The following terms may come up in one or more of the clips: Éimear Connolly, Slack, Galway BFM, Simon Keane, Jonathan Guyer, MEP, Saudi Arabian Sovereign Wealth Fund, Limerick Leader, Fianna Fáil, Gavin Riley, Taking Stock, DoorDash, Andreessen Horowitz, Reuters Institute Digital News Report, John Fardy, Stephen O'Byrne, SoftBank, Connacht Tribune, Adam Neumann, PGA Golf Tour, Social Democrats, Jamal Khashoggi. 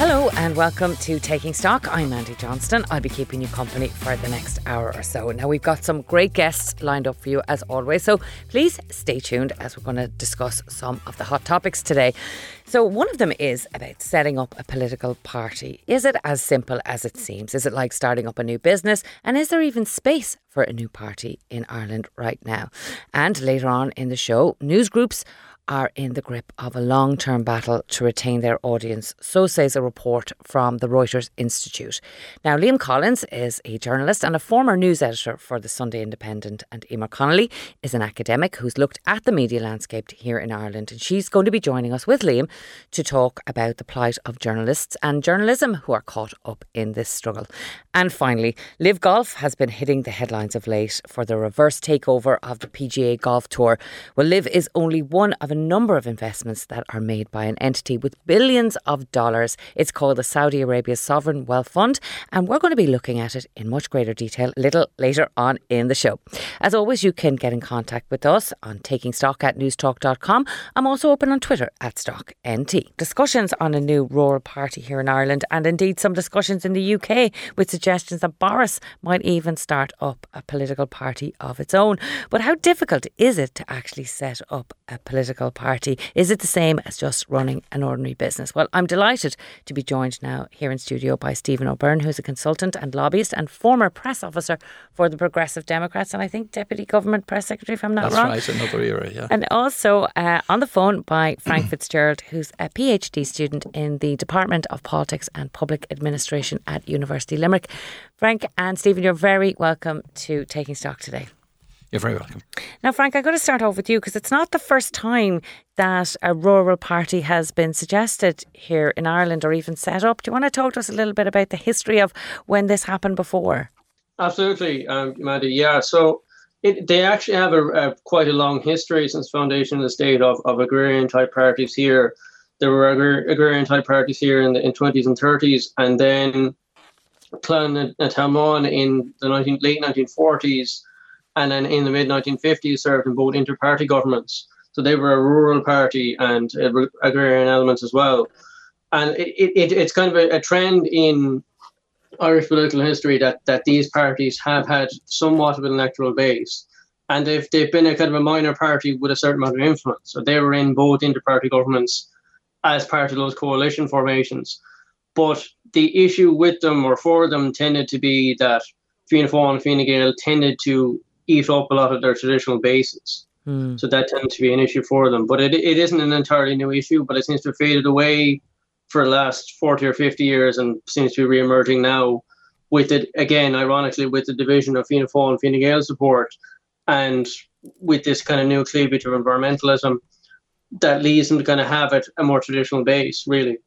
Hello and welcome to Taking Stock. I'm Andy Johnston. I'll be keeping you company for the next hour or so. Now, we've got some great guests lined up for you as always, so please stay tuned as we're going to discuss some of the hot topics today. So one of them is about setting up a political party. Is it as simple as it seems? Is it like starting up a new business? And is there even space for a new party in Ireland right now? And later on in the show, newsgroups are in the grip of a long-term battle to retain their audience, so says a report from the Reuters Institute. Now, Liam Collins is a journalist and a former news editor for the Sunday Independent, and Éimear Connolly is an academic who's looked at the media landscape here in Ireland, and she's going to be joining us with Liam to talk about the plight of journalists and journalism who are caught up in this struggle. And finally, Liv Golf has been hitting the headlines of late for the reverse takeover of the PGA Golf Tour. Well, Liv is only one of a number of investments that are made by an entity with billions of dollars. It's called the Saudi Arabian Sovereign Wealth Fund, and we're going to be looking at it in much greater detail a little later on in the show. As always, you can get in contact with us on takingstock at newstalk.com. I'm also open on Twitter at StockNT. Discussions on a new rural party here in Ireland, and indeed some discussions in the UK with suggestions that Boris might even start up a political party of its own. But how difficult is it to actually set up a political party? Is it the same as just running an ordinary business? Well, I'm delighted to be joined now here in studio by Stephen O'Byrne, who's a consultant and lobbyist and former press officer for the Progressive Democrats, and I think Deputy Government Press Secretary, if I'm not wrong. That's right, another era, yeah. And also on the phone by Frank Fitzgerald, who's a PhD student in the Department of Politics and Public Administration at University of Limerick. Frank and Stephen, you're very welcome to Taking Stock today. You're very welcome. Now, Frank, I'm going to start off with you because it's not the first time that a rural party has been suggested here in Ireland or even set up. Do you want to talk to us a little bit about the history of when this happened before? Absolutely, Maddie. Yeah, so they actually have a quite a long history since foundation of the state of agrarian-type parties here. There were agrarian-type parties here in the 20s and 30s, and then Clan na Talmhan in the late 1940s, and then in the mid-1950s served in both inter-party governments. So they were a rural party and agrarian elements as well. And it's kind of a trend in Irish political history that these parties have had somewhat of an electoral base. And they've been a kind of a minor party with a certain amount of influence. So they were in both inter-party governments as part of those coalition formations. But the issue with them or for them tended to be that Fianna Fáil and Fine Gael tended to eat up a lot of their traditional bases. So that tends to be an issue for them. But it isn't an entirely new issue, but it seems to have faded away for the last 40 or 50 years and seems to be re-emerging now with it, again, ironically, with the division of Fianna Fáil and Fine Gael support and with this kind of new cleavage of environmentalism that leads them to kind of have it a more traditional base, really.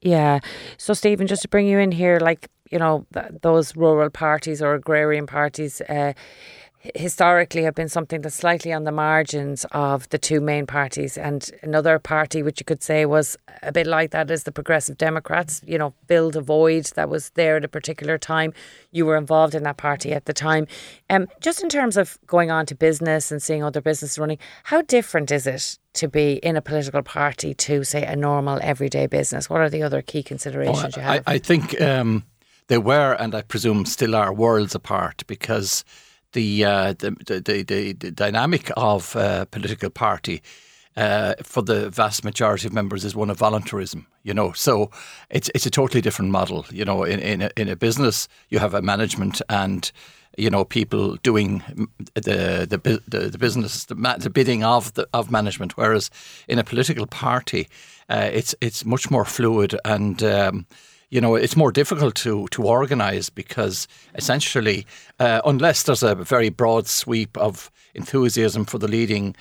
Yeah. So, Stephen, just to bring you in here, like, you know, those rural parties or agrarian parties historically have been something that's slightly on the margins of the two main parties, and another party which you could say was a bit like that is the Progressive Democrats, you know, filled a void that was there at a particular time. You were involved in that party at the time. Just in terms of going on to business and seeing other businesses running, how different is it to be in a political party to, say, a normal everyday business? What are the other key considerations you have? I think they were, and I presume still are, worlds apart, because the dynamic of a political party for the vast majority of members is one of voluntarism, you know. So it's a totally different model, you know. In a business, you have a management and, you know, people doing the business, the bidding of management. Whereas in a political party, it's much more fluid and. You know, it's more difficult to organise because essentially, unless there's a very broad sweep of enthusiasm for the leading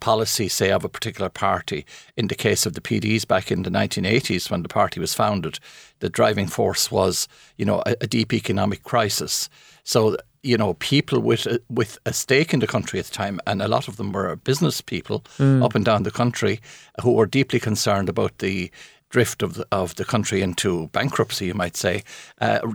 policy, say, of a particular party. In the case of the PDs back in the 1980s, when the party was founded, the driving force was, you know, a deep economic crisis. So, you know, people with a stake in the country at the time, and a lot of them were business people up and down the country who were deeply concerned about the drift of the country into bankruptcy, you might say,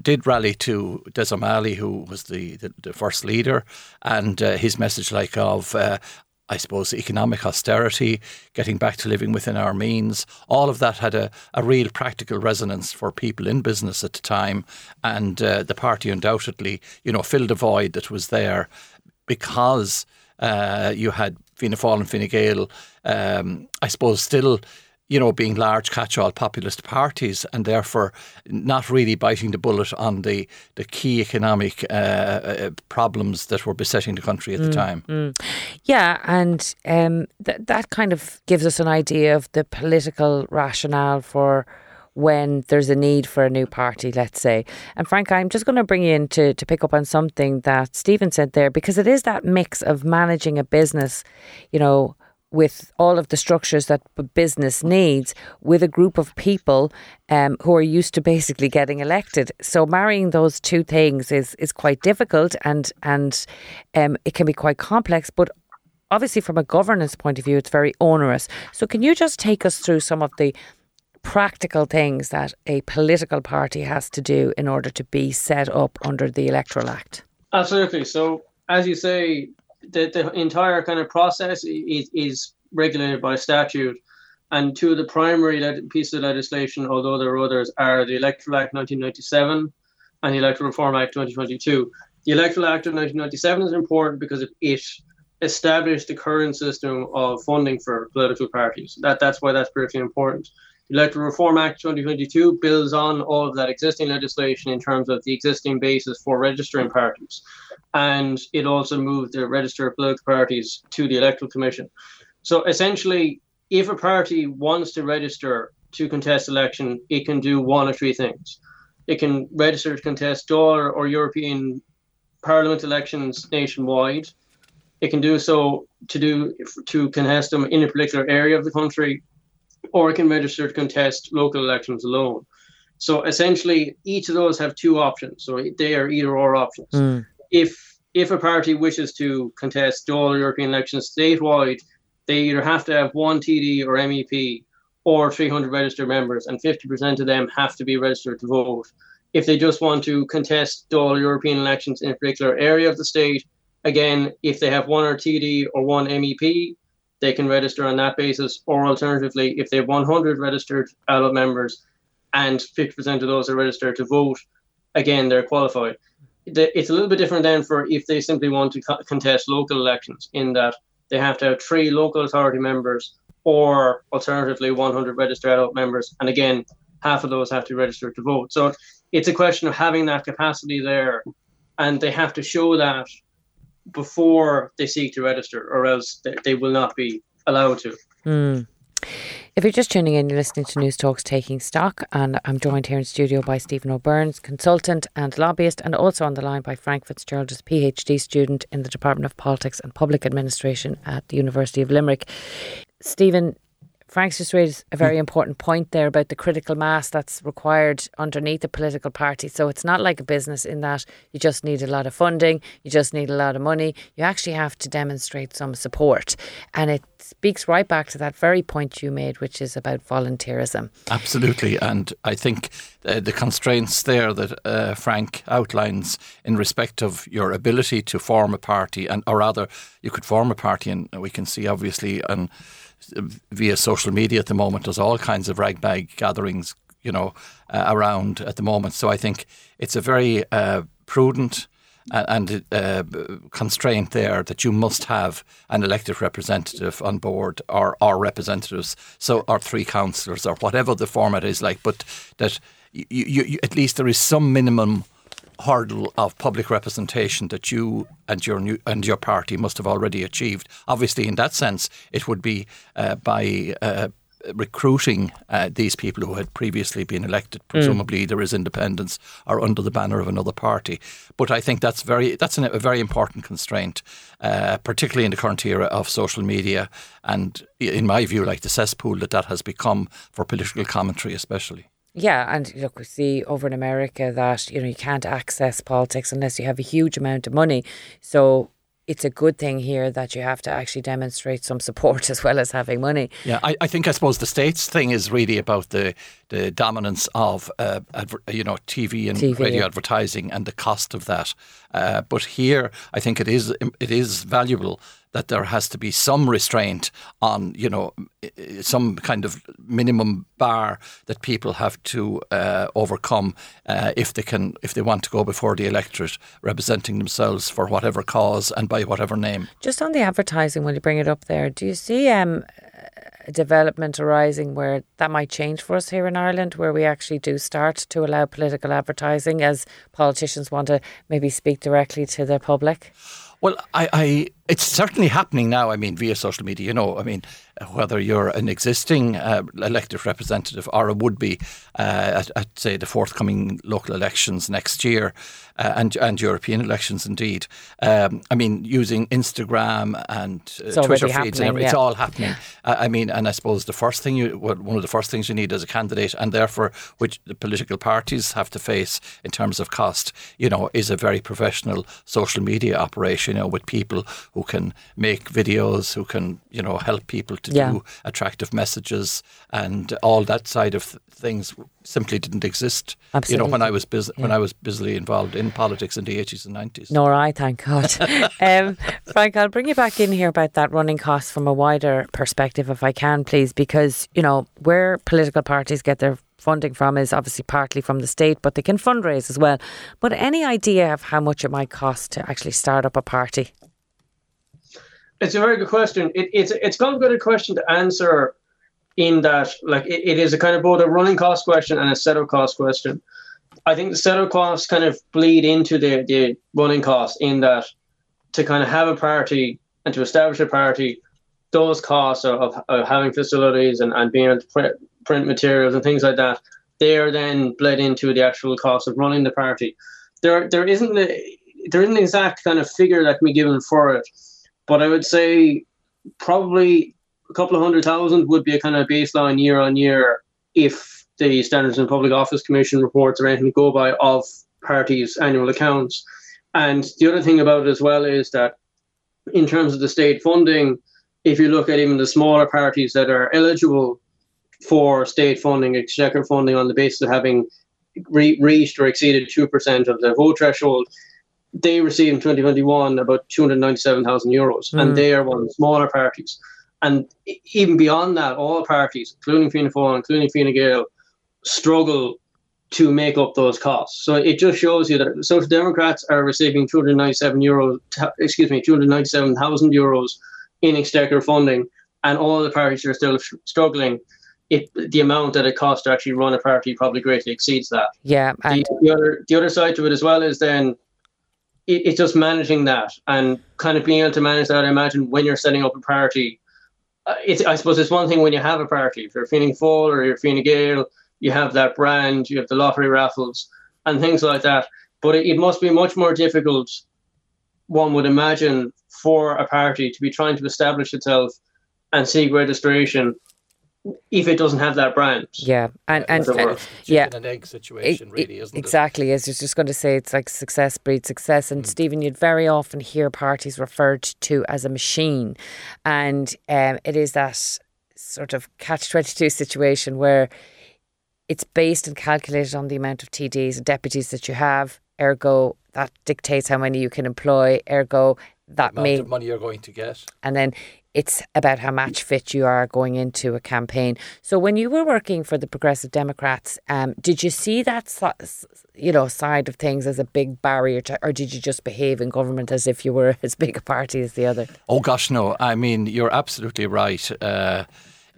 did rally to Des O'Malley, who was the first leader, and his message like of, I suppose, economic austerity, getting back to living within our means. All of that had a real practical resonance for people in business at the time, and the party undoubtedly, you know, filled a void that was there because you had Fianna Fáil and Fine Gael, I suppose, still, you know, being large catch-all populist parties and therefore not really biting the bullet on the key economic problems that were besetting the country at the time. Yeah, and that kind of gives us an idea of the political rationale for when there's a need for a new party, let's say. And Frank, I'm just going to bring you in to pick up on something that Stephen said there, because it is that mix of managing a business, you know, with all of the structures that business needs, with a group of people who are used to basically getting elected. So marrying those two things is quite difficult, and it can be quite complex, but obviously from a governance point of view, it's very onerous. So can you just take us through some of the practical things that a political party has to do in order to be set up under the Electoral Act? Absolutely. So as you say, the entire kind of process is regulated by statute, and two of the primary pieces of legislation, although there are others, are the Electoral Act 1997 and the Electoral Reform Act 2022. The Electoral Act of 1997 is important because it established the current system of funding for political parties. That's why that's particularly important. The Electoral Reform Act 2022 builds on all of that existing legislation in terms of the existing basis for registering parties. And it also moved the register of political parties to the Electoral Commission. So essentially, if a party wants to register to contest election, it can do one of three things. It can register to contest dollar or European Parliament elections nationwide. It can do so to contest them in a particular area of the country, or it can register to contest local elections alone. So essentially, each of those have two options. So they are either or options. If a party wishes to contest all European elections statewide, they either have to have one TD or MEP or 300 registered members, and 50% of them have to be registered to vote. If they just want to contest all European elections in a particular area of the state, again, if they have one TD or one MEP, they can register on that basis, or alternatively, if they have 100 registered adult members and 50% of those are registered to vote, again, they're qualified. It's a little bit different then for if they simply want to contest local elections, in that they have to have 3 local authority members or alternatively 100 registered adult members. And again, half of those have to register to vote. So it's a question of having that capacity there, and they have to show that before they seek to register, or else they will not be allowed to. If you're just tuning in, you're listening to Newstalk's Taking Stock, and I'm joined here in studio by Stephen O'Byrne, consultant and lobbyist, and also on the line by Frank Fitzgerald, who's a PhD student in the Department of Politics and Public Administration at the University of Limerick. Stephen, Frank's just raised a very important point there about the critical mass that's required underneath a political party. So it's not like a business in that you just need a lot of funding, you just need a lot of money. You actually have to demonstrate some support. And it speaks right back to that very point you made, which is about volunteerism. Absolutely. And I think the constraints there that Frank outlines in respect of your ability to form a party, and or rather you could form a party, and we can see obviously on via social media at the moment, there's all kinds of ragbag gatherings, you know, around at the moment. So I think it's a very prudent and constraint there that you must have an elected representative on board, or representatives, so or 3 councillors, or whatever the format is like, but that you at least there is some minimum hurdle of public representation that you and your party must have already achieved. Obviously, in that sense, it would be by recruiting these people who had previously been elected, presumably either as independents or under the banner of another party. But I think that's a very important constraint, particularly in the current era of social media and, in my view, like the cesspool that has become for political commentary especially. Yeah, and look, we see over in America that, you can't access politics unless you have a huge amount of money. So it's a good thing here that you have to actually demonstrate some support as well as having money. Yeah, I suppose the States thing is really about the dominance of, TV and radio advertising and the cost of that. But here, I think it is valuable that there has to be some restraint on, some kind of minimum bar that people have to overcome if they want to go before the electorate, representing themselves for whatever cause and by whatever name. Just on the advertising, will you bring it up there? Do you see a development arising where that might change for us here in Ireland, where we actually do start to allow political advertising as politicians want to maybe speak directly to the public? Well, it's certainly happening now, via social media, whether you're an existing elected representative or a would-be at, say, the forthcoming local elections next year and European elections indeed. Using Instagram and Twitter feeds, it's all happening. Yeah. And I suppose one of the first things you need as a candidate, and therefore which the political parties have to face in terms of cost, is a very professional social media operation, with people who can make videos, who can, help people to do attractive messages, and all that side of things simply didn't exist. Absolutely. When I was when I was busily involved in politics in the 80s and 90s. Nor I, thank God. Frank, I'll bring you back in here about that running cost from a wider perspective, if I can, please, because, where political parties get their funding from is obviously partly from the state, but they can fundraise as well. But any idea of how much it might cost to actually start up a party? It's a very good question. It's complicated question to answer, in that it is a kind of both a running cost question and a setup cost question. I think the setup costs kind of bleed into the running cost, in that to kind of have a party and to establish a party, those costs of having facilities and being able to print materials and things like that, they are then bled into the actual cost of running the party. There isn't an exact kind of figure that can be given for it. But I would say probably a couple of 100,000 would be a kind of baseline year on year, if the Standards and Public Office Commission reports or anything to go by of parties' annual accounts. And the other thing about it as well is that in terms of the state funding, if you look at even the smaller parties that are eligible for state funding, exchequer funding, on the basis of having reached or exceeded 2% of the vote threshold, they received in 2021 about €297,000, and they are one of the smaller parties. And even beyond that, all parties, including Fianna Fáil, including Fine Gael, struggle to make up those costs. So it just shows you that Social Democrats are receiving €297,000 in exchequer funding, and all the parties are still struggling. The amount that it costs to actually run a party probably greatly exceeds that. Yeah, and the other side to it as well is then it's just managing that, and kind of being able to manage that. I imagine when you're setting up a party, it's one thing when you have a party. If you're Fianna Fáil or you're Fine Gael, you have that brand, you have the lottery raffles and things like that. But it must be much more difficult, one would imagine, for a party to be trying to establish itself and seek registration if it doesn't have that brand. Yeah. And chicken and egg situation, really, isn't it? Exactly. As you're just going to say, it's like success breeds success. And Stephen, you'd very often hear parties referred to as a machine. And it is that sort of catch-22 situation where it's based and calculated on the amount of TDs and deputies that you have. Ergo, that dictates how many you can employ. Ergo, that the amount of money you're going to get. And then it's about how match fit you are going into a campaign. So when you were working for the Progressive Democrats, did you see that side of things as a big barrier to, or did you just behave in government as if you were as big a party as the other? Oh gosh, no. You're absolutely right. Now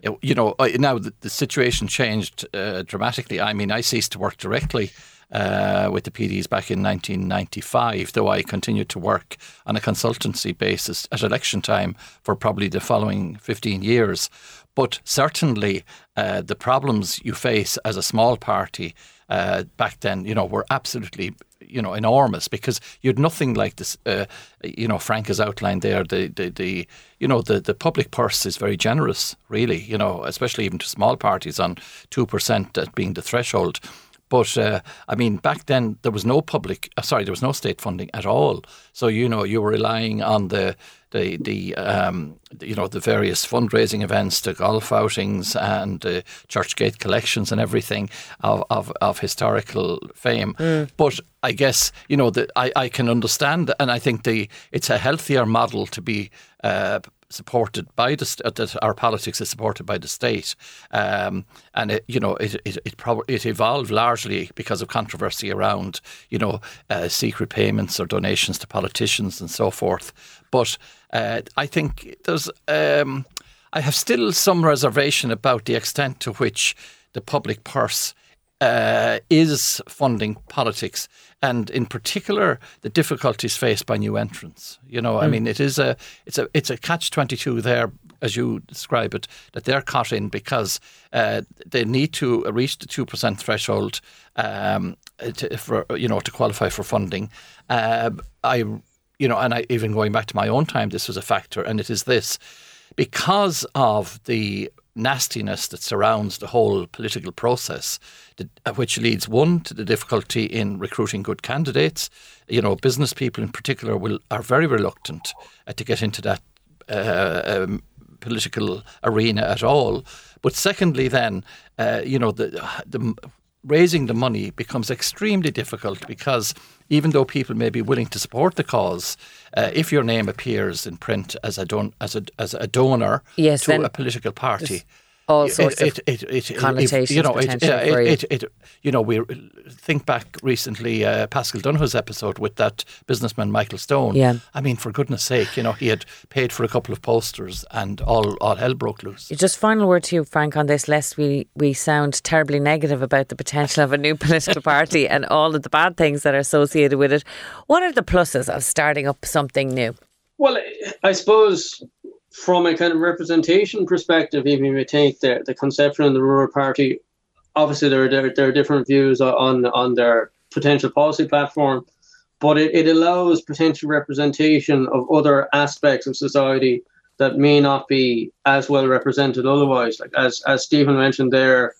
the situation changed dramatically. I ceased to work directly with the PDs back in 1995, though I continued to work on a consultancy basis at election time for probably the following 15 years. But certainly the problems you face as a small party back then, were absolutely, enormous, because you had nothing like this. Frank has outlined there, the public purse is very generous, really, especially even to small parties on 2%, that being the threshold. But back then there was no there was no state funding at all. So you were relying on the various fundraising events, the golf outings, and the church gate collections, and everything of historical fame. Mm. But I guess I can understand, and I think it's a healthier model to be supported by that our politics is supported by the state, and it evolved largely because of controversy around secret payments or donations to politicians and so forth. But I think there's I have still some reservation about the extent to which the public purse is funding politics, and in particular the difficulties faced by new entrants. It's a catch-22 there, as you describe it, that they're caught in because they need to reach the 2% threshold to qualify for funding. Even going back to my own time, this was a factor, and it is this: because of the nastiness that surrounds the whole political process, which leads, one, to the difficulty in recruiting good candidates. Business people in particular are very reluctant to get into that political arena at all. But secondly, then, raising the money becomes extremely difficult, because even though people may be willing to support the cause, if your name appears in print as a donor to a political party, all sorts of connotations. We think back recently, Pascal Dunhu's episode with that businessman Michael Stone. Yeah. I mean, for goodness sake, he had paid for a couple of posters, and all hell broke loose. Just final word to you, Frank, on this, lest we sound terribly negative about the potential of a new political party and all of the bad things that are associated with it. What are the pluses of starting up something new? Well, I suppose, from a kind of representation perspective, even if we take the conception of the rural party, obviously there are different views on their potential policy platform, but it allows potential representation of other aspects of society that may not be as well represented otherwise. Like as Stephen mentioned there,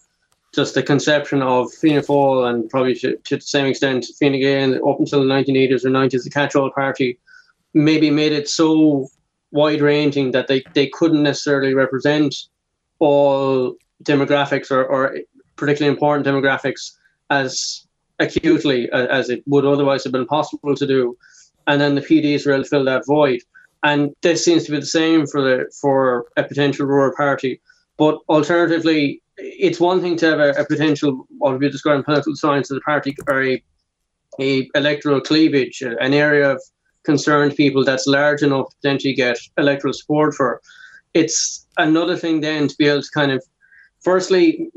just the conception of Fianna Fáil, and probably to the same extent Fine Gael, up until the 1980s or 90s, the catch-all party maybe made it so wide-ranging that they couldn't necessarily represent all demographics or particularly important demographics as acutely as it would otherwise have been possible to do. And then the PDs really filled that void. And this seems to be the same for a potential rural party. But alternatively, it's one thing to have a potential, what we describe in political science as a party, or a electoral cleavage, an area of concerned people that's large enough to potentially get electoral support for. It's another thing then to be able to kind of, firstly,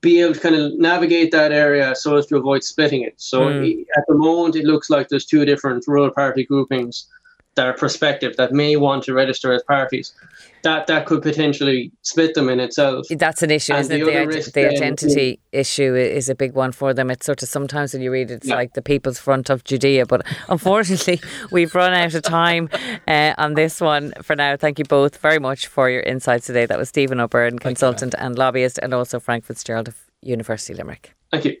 be able to kind of navigate that area so as to avoid splitting it. So at the moment, it looks like there's two different rural party groupings that are prospective, that may want to register as parties. That could potentially split them in itself. That's an issue, and isn't it? The identity issue is a big one for them. It's sort of, sometimes when you read it, it's like the People's Front of Judea. But unfortunately, we've run out of time on this one for now. Thank you both very much for your insights today. That was Stephen O'Byrne, consultant and lobbyist, and also Frank Fitzgerald of University of Limerick. Thank you.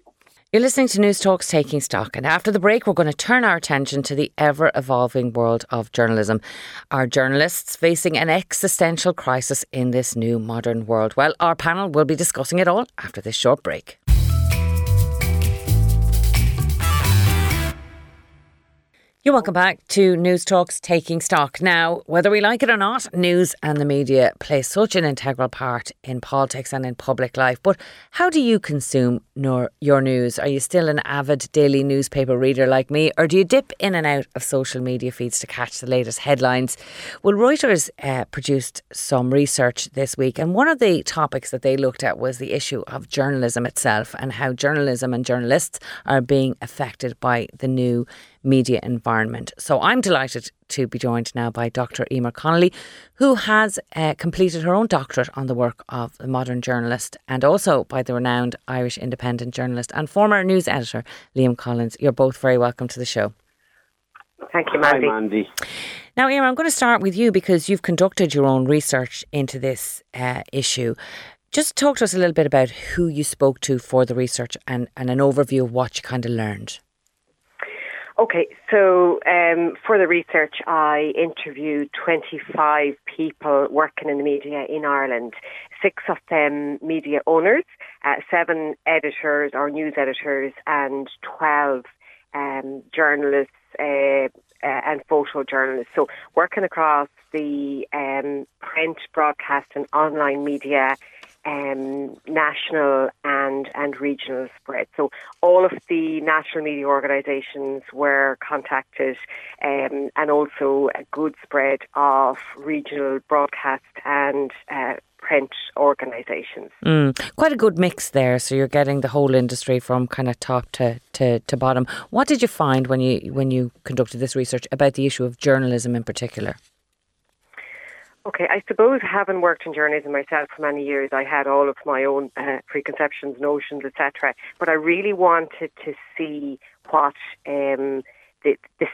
You're listening to Newstalk's Taking Stock, and after the break we're going to turn our attention to the ever-evolving world of journalism. Are journalists facing an existential crisis in this new modern world? Well, our panel will be discussing it all after this short break. You're welcome back to Newstalk's Taking Stock. Now, whether we like it or not, news and the media play such an integral part in politics and in public life. But how do you consume your news? Are you still an avid daily newspaper reader like me, or do you dip in and out of social media feeds to catch the latest headlines? Well, Reuters produced some research this week, and one of the topics that they looked at was the issue of journalism itself and how journalism and journalists are being affected by the new media environment. So I'm delighted to be joined now by Dr. Éimear Connolly, who has completed her own doctorate on the work of the modern journalist, and also by the renowned Irish independent journalist and former news editor Liam Collins. You're both very welcome to the show. Thank you, Mandy. Hi, Mandy. Now, Éimear, I'm going to start with you because you've conducted your own research into this issue. Just talk to us a little bit about who you spoke to for the research and an overview of what you kind of learned. Okay, so for the research, I interviewed 25 people working in the media in Ireland, 6 of them media owners, 7 editors or news editors, and 12 journalists and photojournalists. So working across the print, broadcast and online media, national and regional spread. So all of the national media organisations were contacted, and also a good spread of regional broadcast and print organisations. Quite a good mix there. So you're getting the whole industry from kind of top to bottom. What did you find when you conducted this research about the issue of journalism in particular? Okay, I suppose having worked in journalism myself for many years, I had all of my own preconceptions, notions, etc. But I really wanted to see what the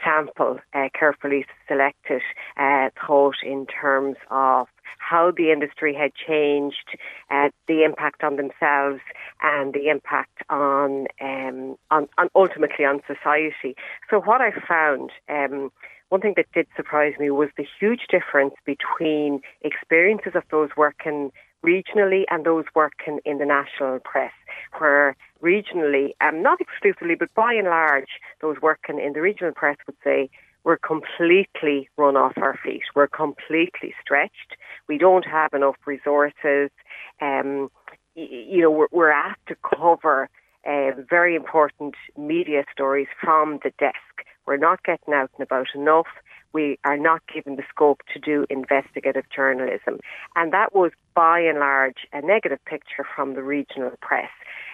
sample carefully selected thought in terms of how the industry had changed, the impact on themselves and the impact on ultimately on society. So what I found... one thing that did surprise me was the huge difference between experiences of those working regionally and those working in the national press, where regionally, not exclusively, but by and large, those working in the regional press would say, we're completely run off our feet. We're completely stretched. We don't have enough resources. We're asked to cover very important media stories from the desk. We're not getting out and about enough. We are not given the scope to do investigative journalism. And that was, by and large, a negative picture from the regional press.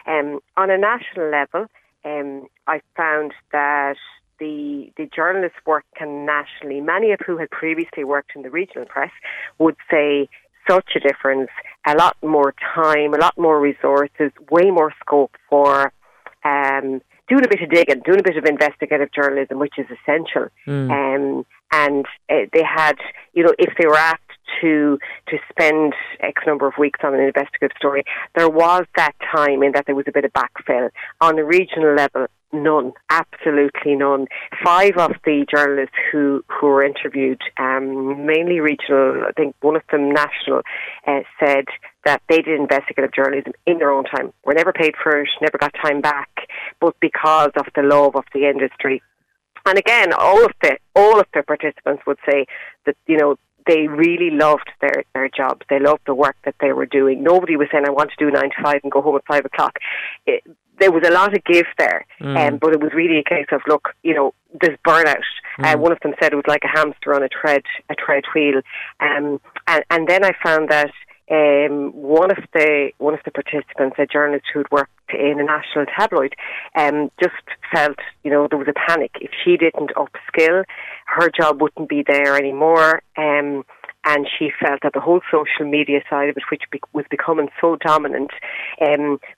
On a national level, I found that the journalists working nationally, many of who had previously worked in the regional press, would say such a difference, a lot more time, a lot more resources, way more scope for... doing a bit of digging, doing a bit of investigative journalism, which is essential. And they had, if they were asked to spend X number of weeks on an investigative story, there was that time in that there was a bit of backfill. On a regional level, none, absolutely none. 5 of the journalists who were interviewed, mainly regional, I think one of them national, said that they did investigative journalism in their own time. Were never paid for it, never got time back, but because of the love of the industry. And again, all of the participants would say that, they really loved their jobs. They loved the work that they were doing. Nobody was saying, I want to do 9 to 5 and go home at 5 o'clock. There was a lot of give there, but it was really a case of, look, there's burnout. One of them said it was like a hamster on a tread wheel. And then I found that one of the participants, a journalist who'd worked in a national tabloid, just felt there was a panic. If she didn't upskill, her job wouldn't be there anymore. And she felt that the whole social media side of it, which was becoming so dominant,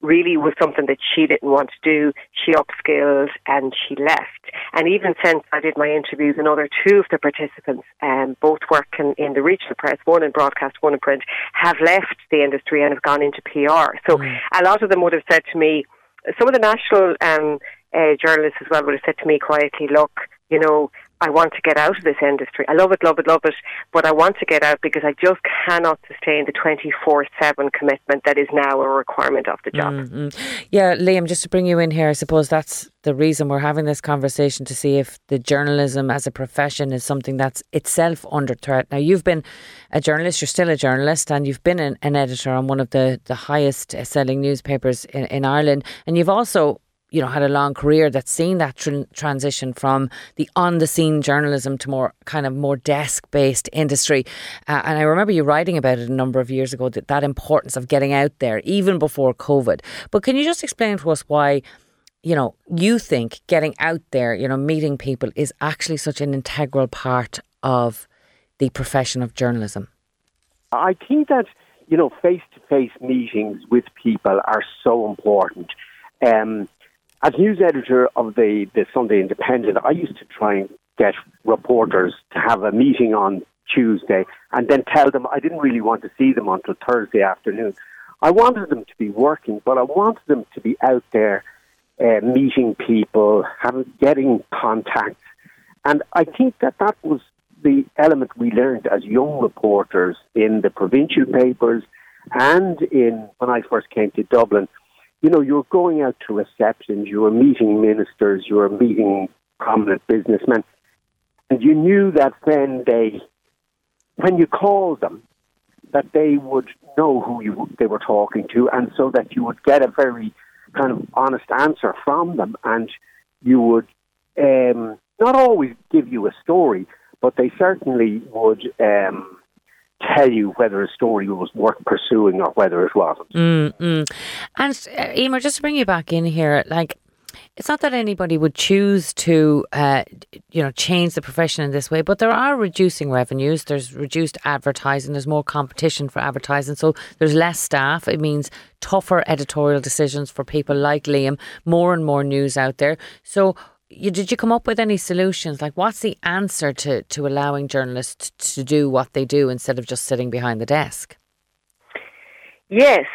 really was something that she didn't want to do. She upskilled and she left. And even since I did my interviews, another 2 of the participants, both working in the regional press, one in broadcast, one in print, have left the industry and have gone into PR. So a lot of them would have said to me, some of the national journalists as well would have said to me quietly, look, I want to get out of this industry. I love it, but I want to get out because I just cannot sustain the 24/7 commitment that is now a requirement of the job. Yeah, Liam, just to bring you in here, I suppose that's the reason we're having this conversation, to see if the journalism as a profession is something that's itself under threat. Now, you've been a journalist, you're still a journalist, and you've been an editor on one of the highest selling newspapers in Ireland, and you've also had a long career that's seen that transition from the on-the-scene journalism to more kind of more desk-based industry. And I remember you writing about it a number of years ago, that importance of getting out there even before COVID. But can you just explain to us why you know, you think getting out there, you know, meeting people is actually such an integral part of the profession of journalism? I think that, you know, face-to-face meetings with people are so important. As news editor of the Sunday Independent, I used to try and get reporters to have a meeting on Tuesday and then tell them I didn't really want to see them until Thursday afternoon. I wanted them to be working, but I wanted them to be out there meeting people, getting contacts. And I think that was the element we learned as young reporters in the provincial papers and in when I first came to Dublin. You know, you were going out to receptions, you were meeting ministers, you were meeting prominent businessmen. And you knew that when you called them, that they would know who they were talking to, and so that you would get a very kind of honest answer from them, and you would not always give you a story, but they certainly would tell you whether a story was worth pursuing or whether it wasn't. Mm-mm. And Éimear, just to bring you back in here, like, it's not that anybody would choose to, you know, change the profession in this way, but there are reducing revenues. There's reduced advertising. There's more competition for advertising. So there's less staff. It means tougher editorial decisions for people like Liam, more and more news out there. So did you come up with any solutions? Like, what's the answer to allowing journalists to do what they do instead of just sitting behind the desk? Yes,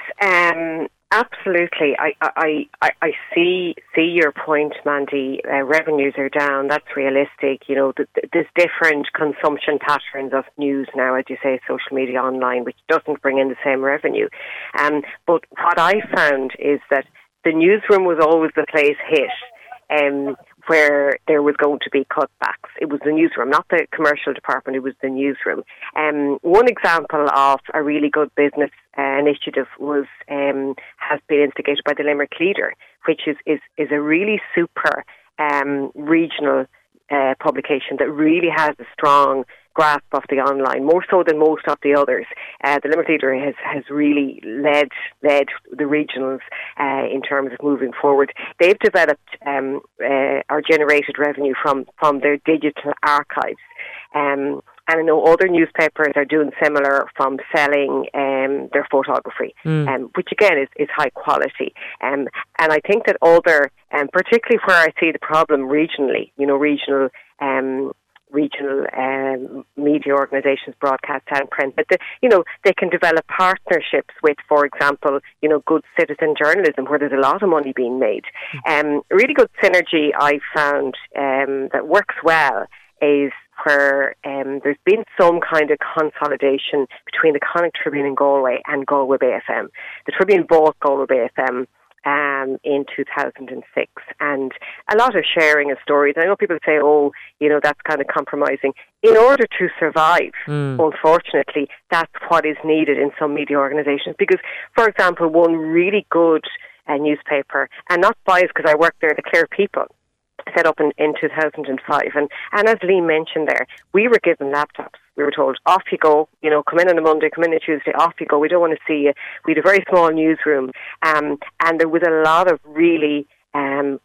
absolutely. I see your point, Mandy. Revenues are down. That's realistic. You know, there's different consumption patterns of news now, as you say, social media, online, which doesn't bring in the same revenue. But what I found is that the newsroom was always the place hit where there was going to be cutbacks. It was the newsroom, not the commercial department, it was the newsroom. One example of a really good business initiative was has been instigated by the Limerick Leader, which is a really super regional publication that really has a strong grasp of the online, more so than most of the others. The Limerick Leader has really led the regionals in terms of moving forward. They've developed or generated revenue from their digital archives. And I know other newspapers are doing similar from selling their photography, which again is high quality. And I think that other, particularly where I see the problem regionally, you know, regional media organisations, broadcast and print, but they can develop partnerships with, for example, you know, good citizen journalism where there's a lot of money being made. Really good synergy I found that works well is where there's been some kind of consolidation between the Connacht Tribune in Galway and Galway BFM. The Tribune bought Galway BFM in 2006, and a lot of sharing of stories. I know people say, oh, you know, that's kind of compromising. In order to survive, unfortunately, that's what is needed in some media organisations. Because, for example, one really good newspaper, and not biased because I work there, the Clare People, set up in 2005. And as Lee mentioned there, we were given laptops. We were told, off you go, you know, come in on a Monday, come in on a Tuesday, off you go, we don't want to see you. We had a very small newsroom, and there was a lot of really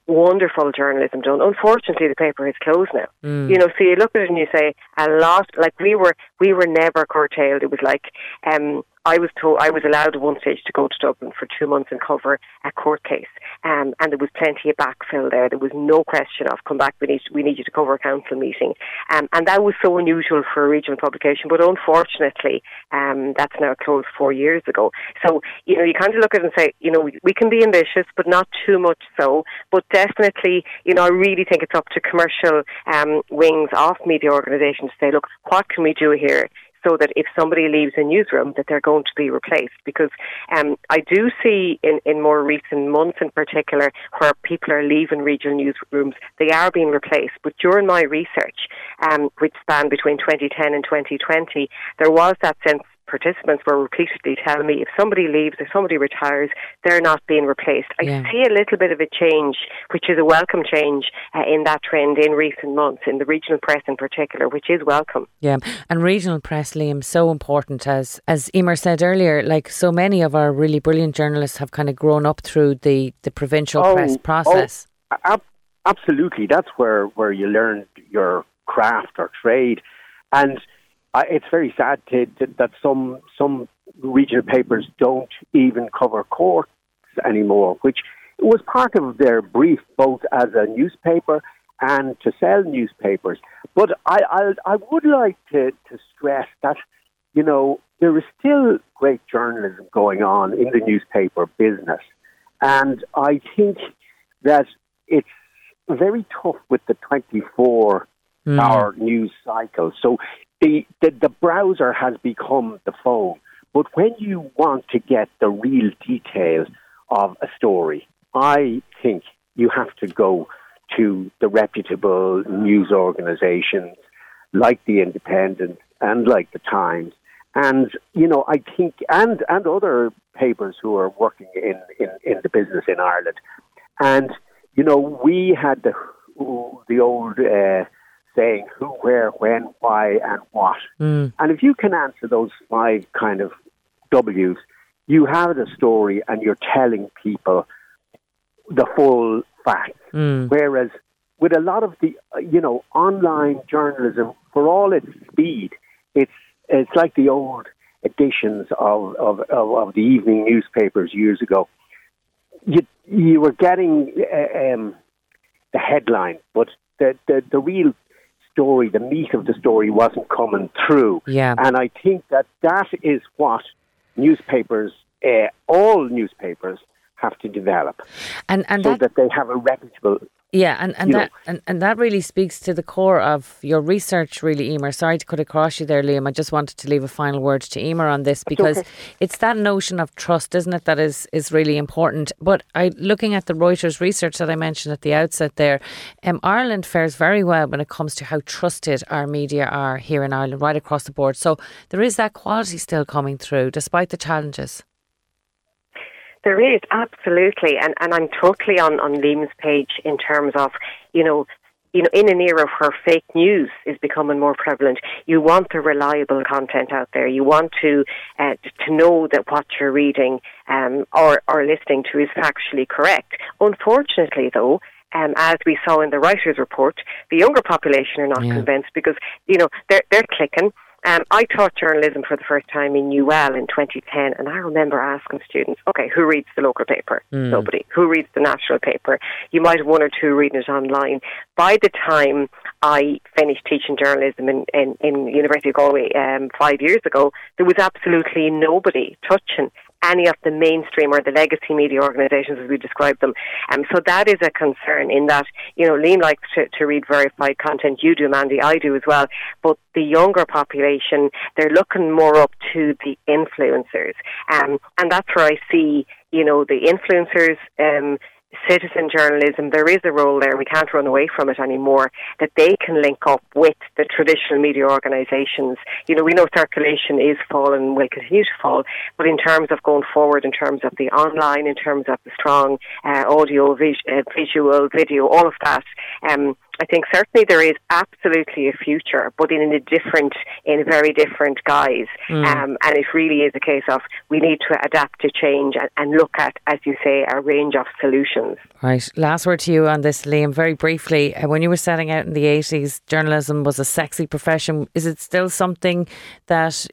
wonderful journalism done. Unfortunately, the paper is closed now. You know, so you look at it and you say, a lot, like we were never curtailed. It was like, I was allowed at one stage to go to Dublin for 2 months and cover a court case, and there was plenty of backfill there. There was no question of, come back, we need you to cover a council meeting, and that was so unusual for a regional publication. But unfortunately, that's now closed 4 years ago. So you know, you kind of look at it and say, you know, we can be ambitious, but not too much so. But definitely, you know, I really think it's up to commercial wings of media organisations to say, look, what can we do here? So that if somebody leaves a newsroom, that they're going to be replaced. Because I do see in more recent months in particular, where people are leaving regional newsrooms, they are being replaced. But during my research, which spanned between 2010 and 2020, there was that sense participants were repeatedly telling me if somebody leaves or somebody retires, they're not being replaced. I see a little bit of a change, which is a welcome change in that trend in recent months, in the regional press in particular, which is welcome. Yeah, and regional press, Liam, so important. As Éimear said earlier, like so many of our really brilliant journalists have kind of grown up through the provincial press process. Absolutely. That's where you learn your craft or trade. And it's very sad that some regional papers don't even cover courts anymore, which was part of their brief, both as a newspaper and to sell newspapers. But I would like to stress that, you know, there is still great journalism going on in the newspaper business. And I think that it's very tough with the 24-hour news cycle. So the browser has become the phone. But when you want to get the real details of a story, I think you have to go to the reputable news organizations like The Independent and like The Times. And, you know, I think, and other papers who are working in the business in Ireland. And, you know, we had the old saying, who, where, when, why, and what. And if you can answer those five kind of W's, you have the story and you're telling people the full facts. Whereas with a lot of the, you know, online journalism, for all its speed, it's like the old editions of the evening newspapers years ago. You were getting the headline, but the real story, the meat of the story, wasn't coming through. Yeah. And I think that is what newspapers, all newspapers, have to develop, and so that they have a reputable. Yeah, and that really speaks to the core of your research, really, Éimear. Sorry to cut across you there, Liam. I just wanted to leave a final word to Éimear on this, because it's that notion of trust, isn't it, that is really important. But looking at the Reuters research that I mentioned at the outset there, Ireland fares very well when it comes to how trusted our media are here in Ireland, right across the board. So there is that quality still coming through, despite the challenges. There is, absolutely, and I'm totally on Liam's page in terms of, you know, in an era where fake news is becoming more prevalent, you want the reliable content out there. You want to know that what you're reading or listening to is factually correct. Unfortunately, though, as we saw in the Reuters report, the younger population are not convinced, because, you know, they're clicking. I taught journalism for the first time in UL in 2010, and I remember asking students, okay, who reads the local paper? Nobody. Who reads the national paper? You might have one or two reading it online. By the time I finished teaching journalism in University of Galway 5 years ago, there was absolutely nobody touching any of the mainstream or the legacy media organisations, as we describe them. So that is a concern, in that, you know, Liam likes to read verified content. You do, Mandy. I do as well. But the younger population, they're looking more up to the influencers. And that's where I see, you know, the influencers, citizen journalism, there is a role there. We can't run away from it anymore, that they can link up with the traditional media organisations. You know, we know circulation is falling and will continue to fall, but in terms of going forward, in terms of the online, in terms of the strong audio, visual, video, all of that, I think certainly there is absolutely a future, but in a very different guise. And it really is a case of we need to adapt to change and look at, as you say, a range of solutions. Right. Last word to you on this, Liam, very briefly. When you were setting out in the 80s, journalism was a sexy profession. Is it still something that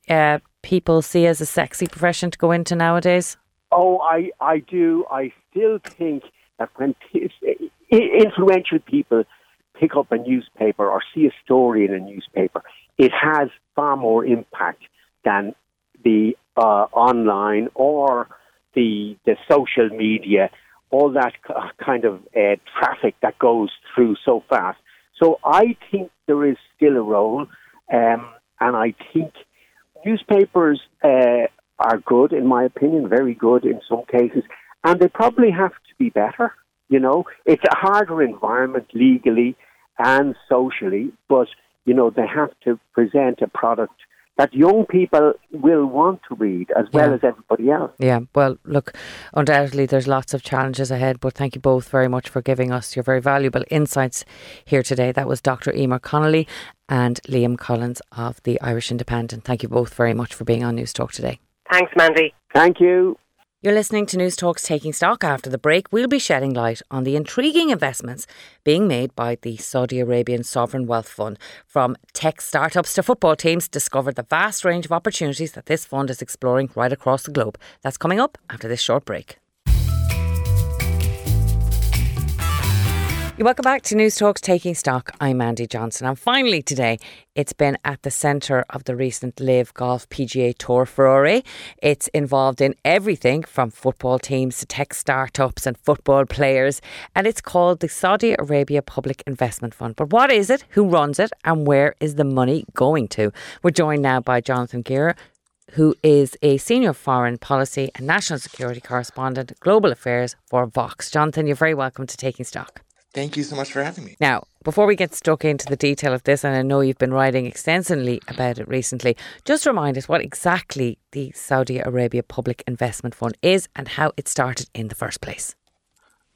people see as a sexy profession to go into nowadays? Oh, I do. I still think that when influential people pick up a newspaper or see a story in a newspaper, it has far more impact than the online or the social media, all that kind of traffic that goes through so fast. So I think there is still a role, and I think newspapers are good, in my opinion, very good in some cases, and they probably have to be better. You know, it's a harder environment legally and socially, but, you know, they have to present a product that young people will want to read as well as everybody else. Yeah, well, look, undoubtedly there's lots of challenges ahead, but thank you both very much for giving us your very valuable insights here today. That was Dr. Éimear Connolly and Liam Collins of the Irish Independent. Thank you both very much for being on Newstalk today. Thanks, Mandy. Thank you. You're listening to Newstalk's Taking Stock. After the break, we'll be shedding light on the intriguing investments being made by the Saudi Arabian Sovereign Wealth Fund. From tech startups to football teams, discover the vast range of opportunities that this fund is exploring right across the globe. That's coming up after this short break. Welcome back to Newstalk's Taking Stock. I'm Mandy Johnson. And finally today, it's been at the centre of the recent Liv Golf PGA Tour furore. It's involved in everything from football teams to tech startups and football players. And it's called the Saudi Arabia Public Investment Fund. But what is it? Who runs it? And where is the money going to? We're joined now by Jonathan Guyer, who is a senior foreign policy and national security correspondent, global affairs for Vox. Jonathan, you're very welcome to Taking Stock. Thank you so much for having me. Now, before we get stuck into the detail of this, and I know you've been writing extensively about it recently, just remind us what exactly the Saudi Arabia Public Investment Fund is and how it started in the first place.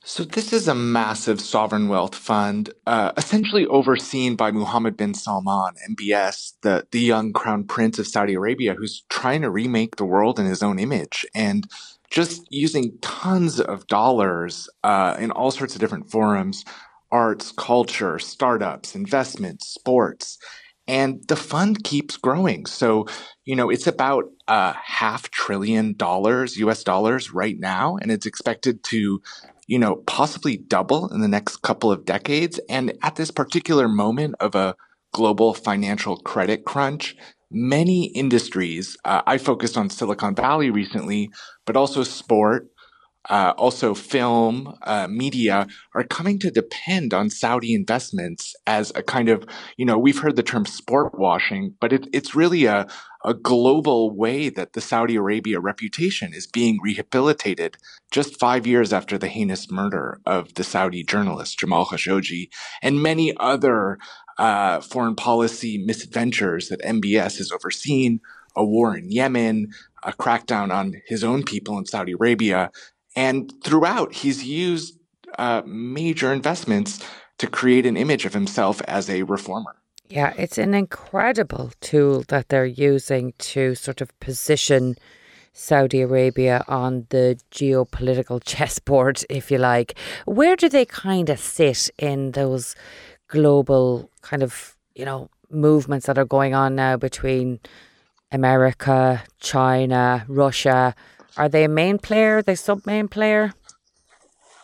So this is a massive sovereign wealth fund, essentially overseen by Mohammed bin Salman, MBS, the young crown prince of Saudi Arabia, who's trying to remake the world in his own image. And just using tons of dollars in all sorts of different forums, arts, culture, startups, investments, sports. And the fund keeps growing. So, you know, it's about $500 billion US dollars right now. And it's expected to, you know, possibly double in the next couple of decades. And at this particular moment of a global financial credit crunch, many industries, I focused on Silicon Valley recently, but also sport, also film, media are coming to depend on Saudi investments as a kind of, you know, we've heard the term sport washing, but it's really a global way that the Saudi Arabia reputation is being rehabilitated just 5 years after the heinous murder of the Saudi journalist Jamal Khashoggi and many other foreign policy misadventures that MBS has overseen, a war in Yemen, a crackdown on his own people in Saudi Arabia. And throughout, he's used major investments to create an image of himself as a reformer. Yeah, it's an incredible tool that they're using to sort of position Saudi Arabia on the geopolitical chessboard, if you like. Where do they kind of sit in those global kind of, you know, movements that are going on now between America, China, Russia? Are they a main player? Are they sub-main player?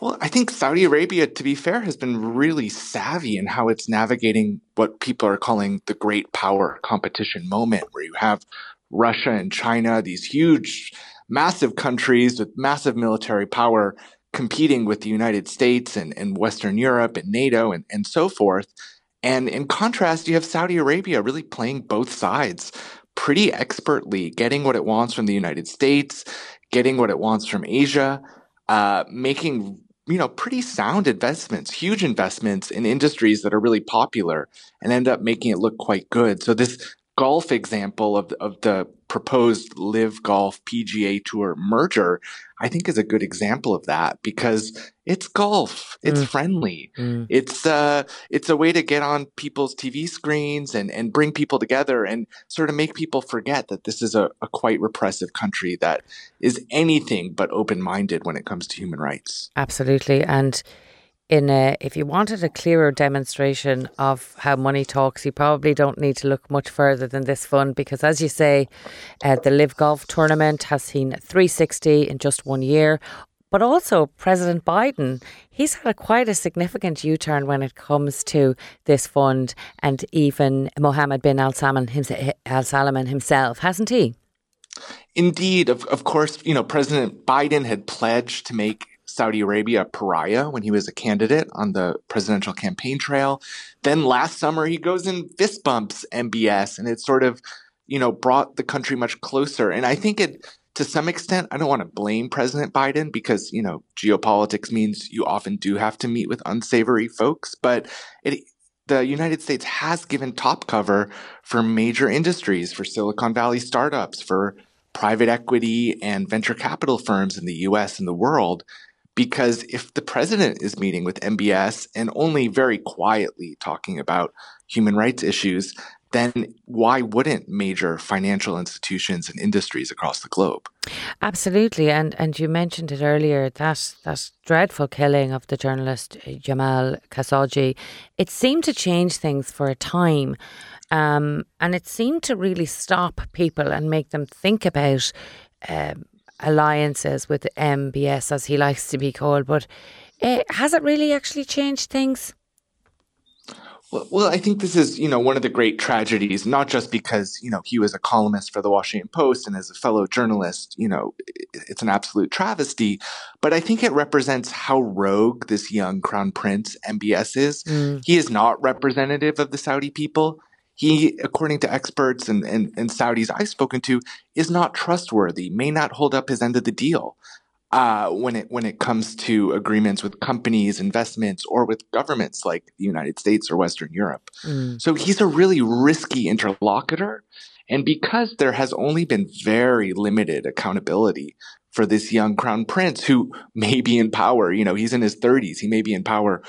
Well, I think Saudi Arabia, to be fair, has been really savvy in how it's navigating what people are calling the great power competition moment, where you have Russia and China, these huge, massive countries with massive military power competing with the United States and Western Europe and NATO and so forth. And in contrast, you have Saudi Arabia really playing both sides pretty expertly, getting what it wants from the United States, getting what it wants from Asia, making, you know, pretty sound investments, huge investments in industries that are really popular and end up making it look quite good. So this golf example of the proposed Liv Golf PGA Tour merger, I think, is a good example of that because it's golf, it's friendly, it's a way to get on people's TV screens and bring people together and sort of make people forget that this is a quite repressive country that is anything but open-minded when it comes to human rights. Absolutely. And if you wanted a clearer demonstration of how money talks, you probably don't need to look much further than this fund because, as you say, the Live Golf tournament has seen 360 in just 1 year. But also President Biden, he's had quite a significant U-turn when it comes to this fund, and even Mohammed bin Salman himself, hasn't he? Indeed. Of course, you know, President Biden had pledged to make Saudi Arabia a pariah when he was a candidate on the presidential campaign trail. Then last summer, he goes and fist bumps MBS, and it sort of, you know, brought the country much closer. And I think it, to some extent, I don't want to blame President Biden because, you know, geopolitics means you often do have to meet with unsavory folks, but it the United States has given top cover for major industries, for Silicon Valley startups, for private equity and venture capital firms in the U.S. and the world, because if the president is meeting with MBS and only very quietly talking about human rights issues, then why wouldn't major financial institutions and industries across the globe? Absolutely. And you mentioned it earlier, that dreadful killing of the journalist Jamal Khashoggi. It seemed to change things for a time. And it seemed to really stop people and make them think about alliances with MBS, as he likes to be called. But has it really actually changed things? Well, I think this is, one of the great tragedies, not just because, he was a columnist for the Washington Post and as a fellow journalist, it's an absolute travesty. But I think it represents how rogue this young crown prince MBS is. Mm. He is not representative of the Saudi people. He, according to experts and Saudis I've spoken to, is not trustworthy, may not hold up his end of the deal when it comes to agreements with companies, investments, or with governments like the United States or Western Europe. Mm. So he's a really risky interlocutor. And because there has only been very limited accountability for this young crown prince who may be in power, he's in his 30s, he may be in power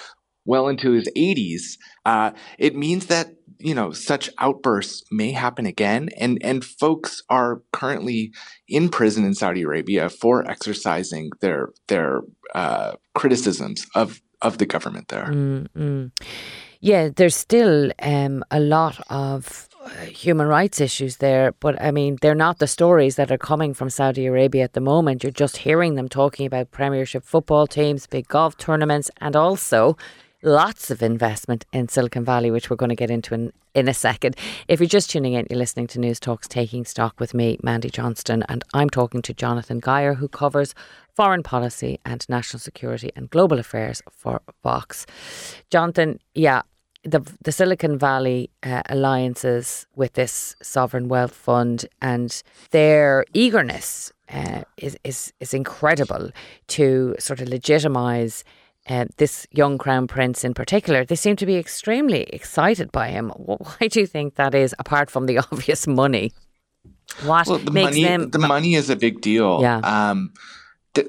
well into his 80s, it means that such outbursts may happen again. And folks are currently in prison in Saudi Arabia for exercising their criticisms of the government there. Mm-hmm. Yeah, there's still a lot of human rights issues there. But I mean, they're not the stories that are coming from Saudi Arabia at the moment. You're just hearing them talking about premiership football teams, big golf tournaments, and also lots of investment in Silicon Valley, which we're going to get into in a second. If you're just tuning in, you're listening to News Talk's Taking Stock with me, Mandy Johnston, and I'm talking to Jonathan Guyer, who covers foreign policy and national security and global affairs for Vox. Jonathan, yeah, the Silicon Valley alliances with this sovereign wealth fund and their eagerness is incredible to sort of legitimise this young crown prince in particular. They seem to be extremely excited by him. Why do you think that is, apart from the obvious money? The money is a big deal. Yeah.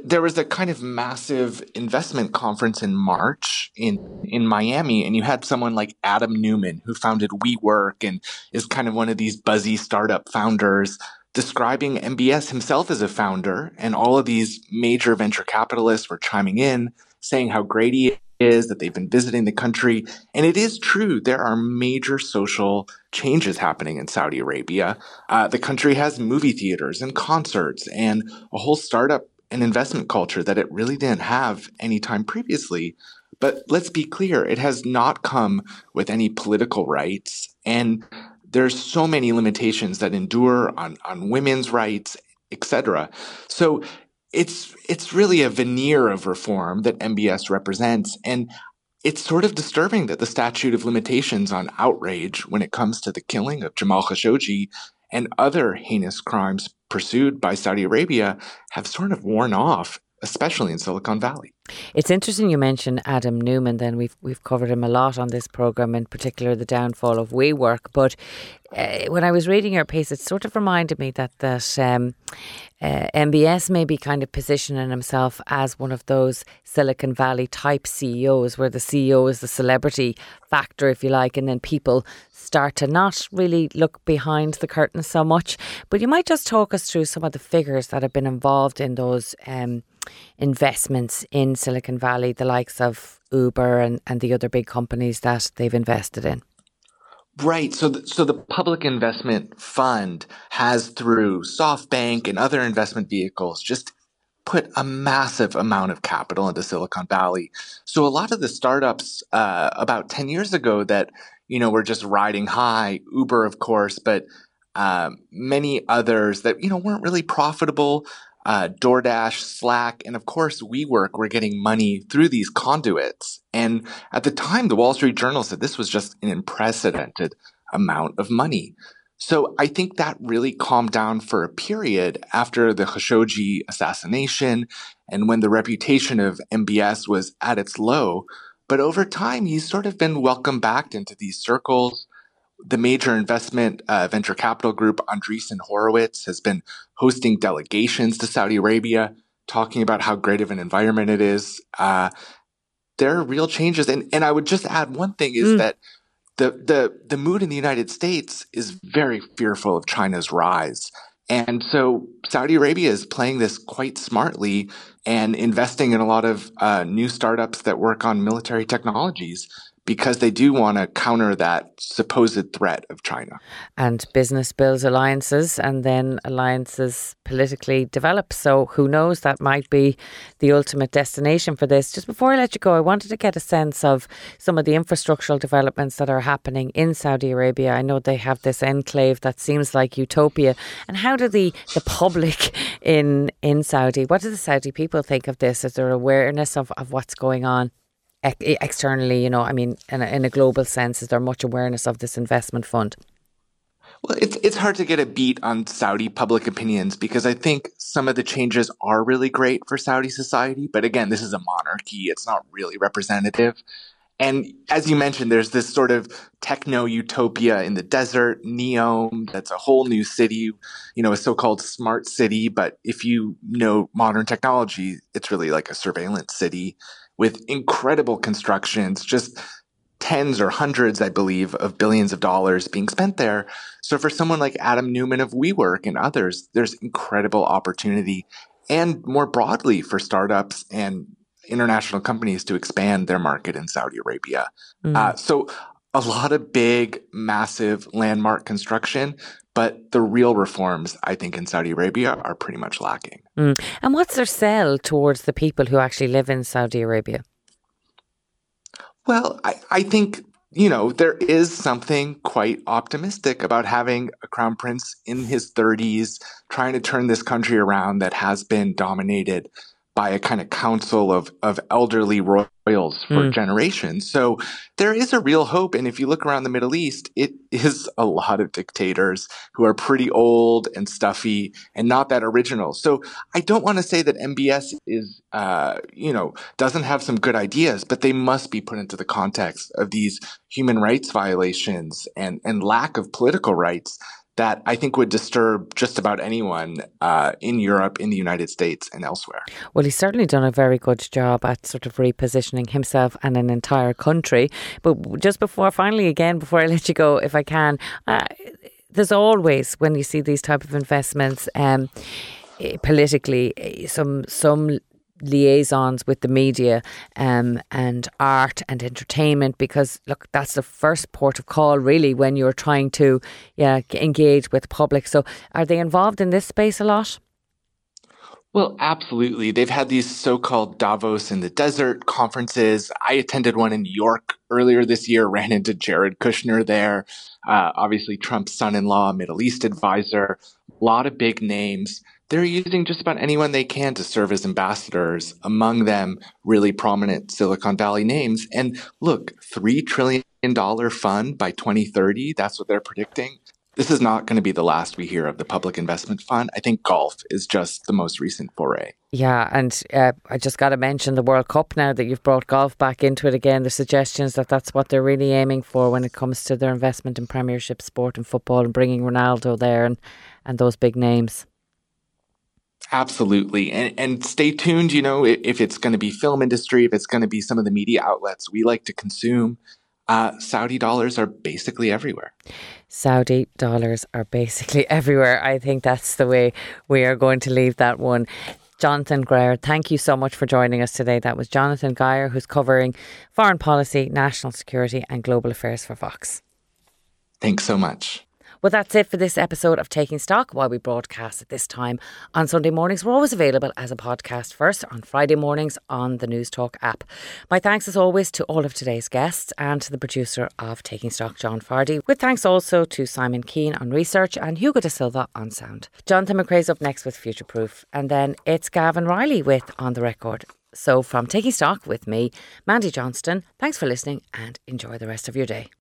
There was a kind of massive investment conference in March in Miami, and you had someone like Adam Neumann, who founded WeWork and is kind of one of these buzzy startup founders, describing MBS himself as a founder, and all of these major venture capitalists were chiming in, saying how great he is, that they've been visiting the country. And it is true, there are major social changes happening in Saudi Arabia. The country has movie theaters and concerts and a whole startup and investment culture that it really didn't have any time previously. But let's be clear, it has not come with any political rights. And there's so many limitations that endure on women's rights, etc. So It's really a veneer of reform that MBS represents, and it's sort of disturbing that the statute of limitations on outrage when it comes to the killing of Jamal Khashoggi and other heinous crimes pursued by Saudi Arabia have sort of worn off, especially in Silicon Valley. It's interesting you mention Adam Neumann then. We've covered him a lot on this programme, in particular the downfall of WeWork. But when I was reading your piece, it sort of reminded me that MBS may be kind of positioning himself as one of those Silicon Valley type CEOs, where the CEO is the celebrity factor, if you like, and then people start to not really look behind the curtain so much. But you might just talk us through some of the figures that have been involved in those investments in Silicon Valley, the likes of Uber and the other big companies that they've invested in. Right. So the Public Investment Fund has, through SoftBank and other investment vehicles, just put a massive amount of capital into Silicon Valley. So a lot of the startups about 10 years ago that, were just riding high, Uber, of course, but many others that, weren't really profitable, DoorDash, Slack, and of course WeWork were getting money through these conduits. And at the time, the Wall Street Journal said this was just an unprecedented amount of money. So I think that really calmed down for a period after the Khashoggi assassination and when the reputation of MBS was at its low. But over time, he's sort of been welcomed back into these circles. The major investment venture capital group Andreessen Horowitz has been hosting delegations to Saudi Arabia, talking about how great of an environment it is. There are real changes. And I would just add one thing is that the mood in the United States is very fearful of China's rise. And so Saudi Arabia is playing this quite smartly and investing in a lot of new startups that work on military technologies, because they do want to counter that supposed threat of China. And business builds alliances, and then alliances politically develop. So who knows, that might be the ultimate destination for this. Just before I let you go, I wanted to get a sense of some of the infrastructural developments that are happening in Saudi Arabia. I know they have this enclave that seems like utopia. And how do the public in Saudi, what do the Saudi people think of this? Is there awareness of what's going on externally, you know, I mean, in a global sense? Is there much awareness of this investment fund? Well, it's hard to get a beat on Saudi public opinions, because I think some of the changes are really great for Saudi society. But again, this is a monarchy. It's not really representative. And as you mentioned, there's this sort of techno utopia in the desert, Neom, that's a whole new city, you know, a so-called smart city. But if you know modern technology, it's really like a surveillance city, with incredible constructions, just tens or hundreds, I believe, of billions of dollars being spent there. So for someone like Adam Neumann of WeWork and others, there's incredible opportunity, and more broadly for startups and international companies to expand their market in Saudi Arabia. So a lot of big, massive landmark construction, but the real reforms, I think, in Saudi Arabia are pretty much lacking. And what's their sell towards the people who actually live in Saudi Arabia? Well, I think, you know, there is something quite optimistic about having a crown prince in his 30s trying to turn this country around that has been dominated by a kind of council of elderly royals for generations. So there is a real hope. And if you look around the Middle East, it is a lot of dictators who are pretty old and stuffy and not that original. So I don't want to say that MBS is, you know, doesn't have some good ideas, but they must be put into the context of these human rights violations and lack of political rights that I think would disturb just about anyone in Europe, in the United States, and elsewhere. Well, he's certainly done a very good job at sort of repositioning himself and an entire country. But just before, finally, again, before I let you go, if I can, there's always, when you see these type of investments, politically, some liaisons with the media and art and entertainment, because look, that's the first port of call really when you're trying to engage with the public. So are they involved in this space a lot? Well, absolutely. They've had these so-called Davos in the desert conferences. I attended one in New York earlier this year, ran into Jared Kushner there, obviously Trump's son-in-law, Middle East advisor, a lot of big names. They're using just about anyone they can to serve as ambassadors, among them really prominent Silicon Valley names. And look, $3 trillion fund by 2030, that's what they're predicting. This is not going to be the last we hear of the public investment fund. I think golf is just the most recent foray. Yeah, and I just got to mention the World Cup now that you've brought golf back into it again. The suggestions that that's what they're really aiming for when it comes to their investment in Premiership sport and football, and bringing Ronaldo there and those big names. Absolutely. And stay tuned, you know, if it's going to be film industry, if it's going to be some of the media outlets we like to consume, Saudi dollars are basically everywhere. Saudi dollars are basically everywhere. I think that's the way we are going to leave that one. Jonathan Guyer, thank you so much for joining us today. That was Jonathan Guyer, who's covering foreign policy, national security and global affairs for Vox. Thanks so much. Well, that's it for this episode of Taking Stock. While we broadcast at this time on Sunday mornings, we're always available as a podcast first on Friday mornings on the Newstalk app. My thanks as always to all of today's guests and to the producer of Taking Stock, John Fardy, with thanks also to Simon Keane on research and Hugo da Silva on sound. Jonathan McRae's up next with Future Proof, and then it's Gavin Riley with On The Record. So from Taking Stock with me, Mandy Johnston, thanks for listening and enjoy the rest of your day.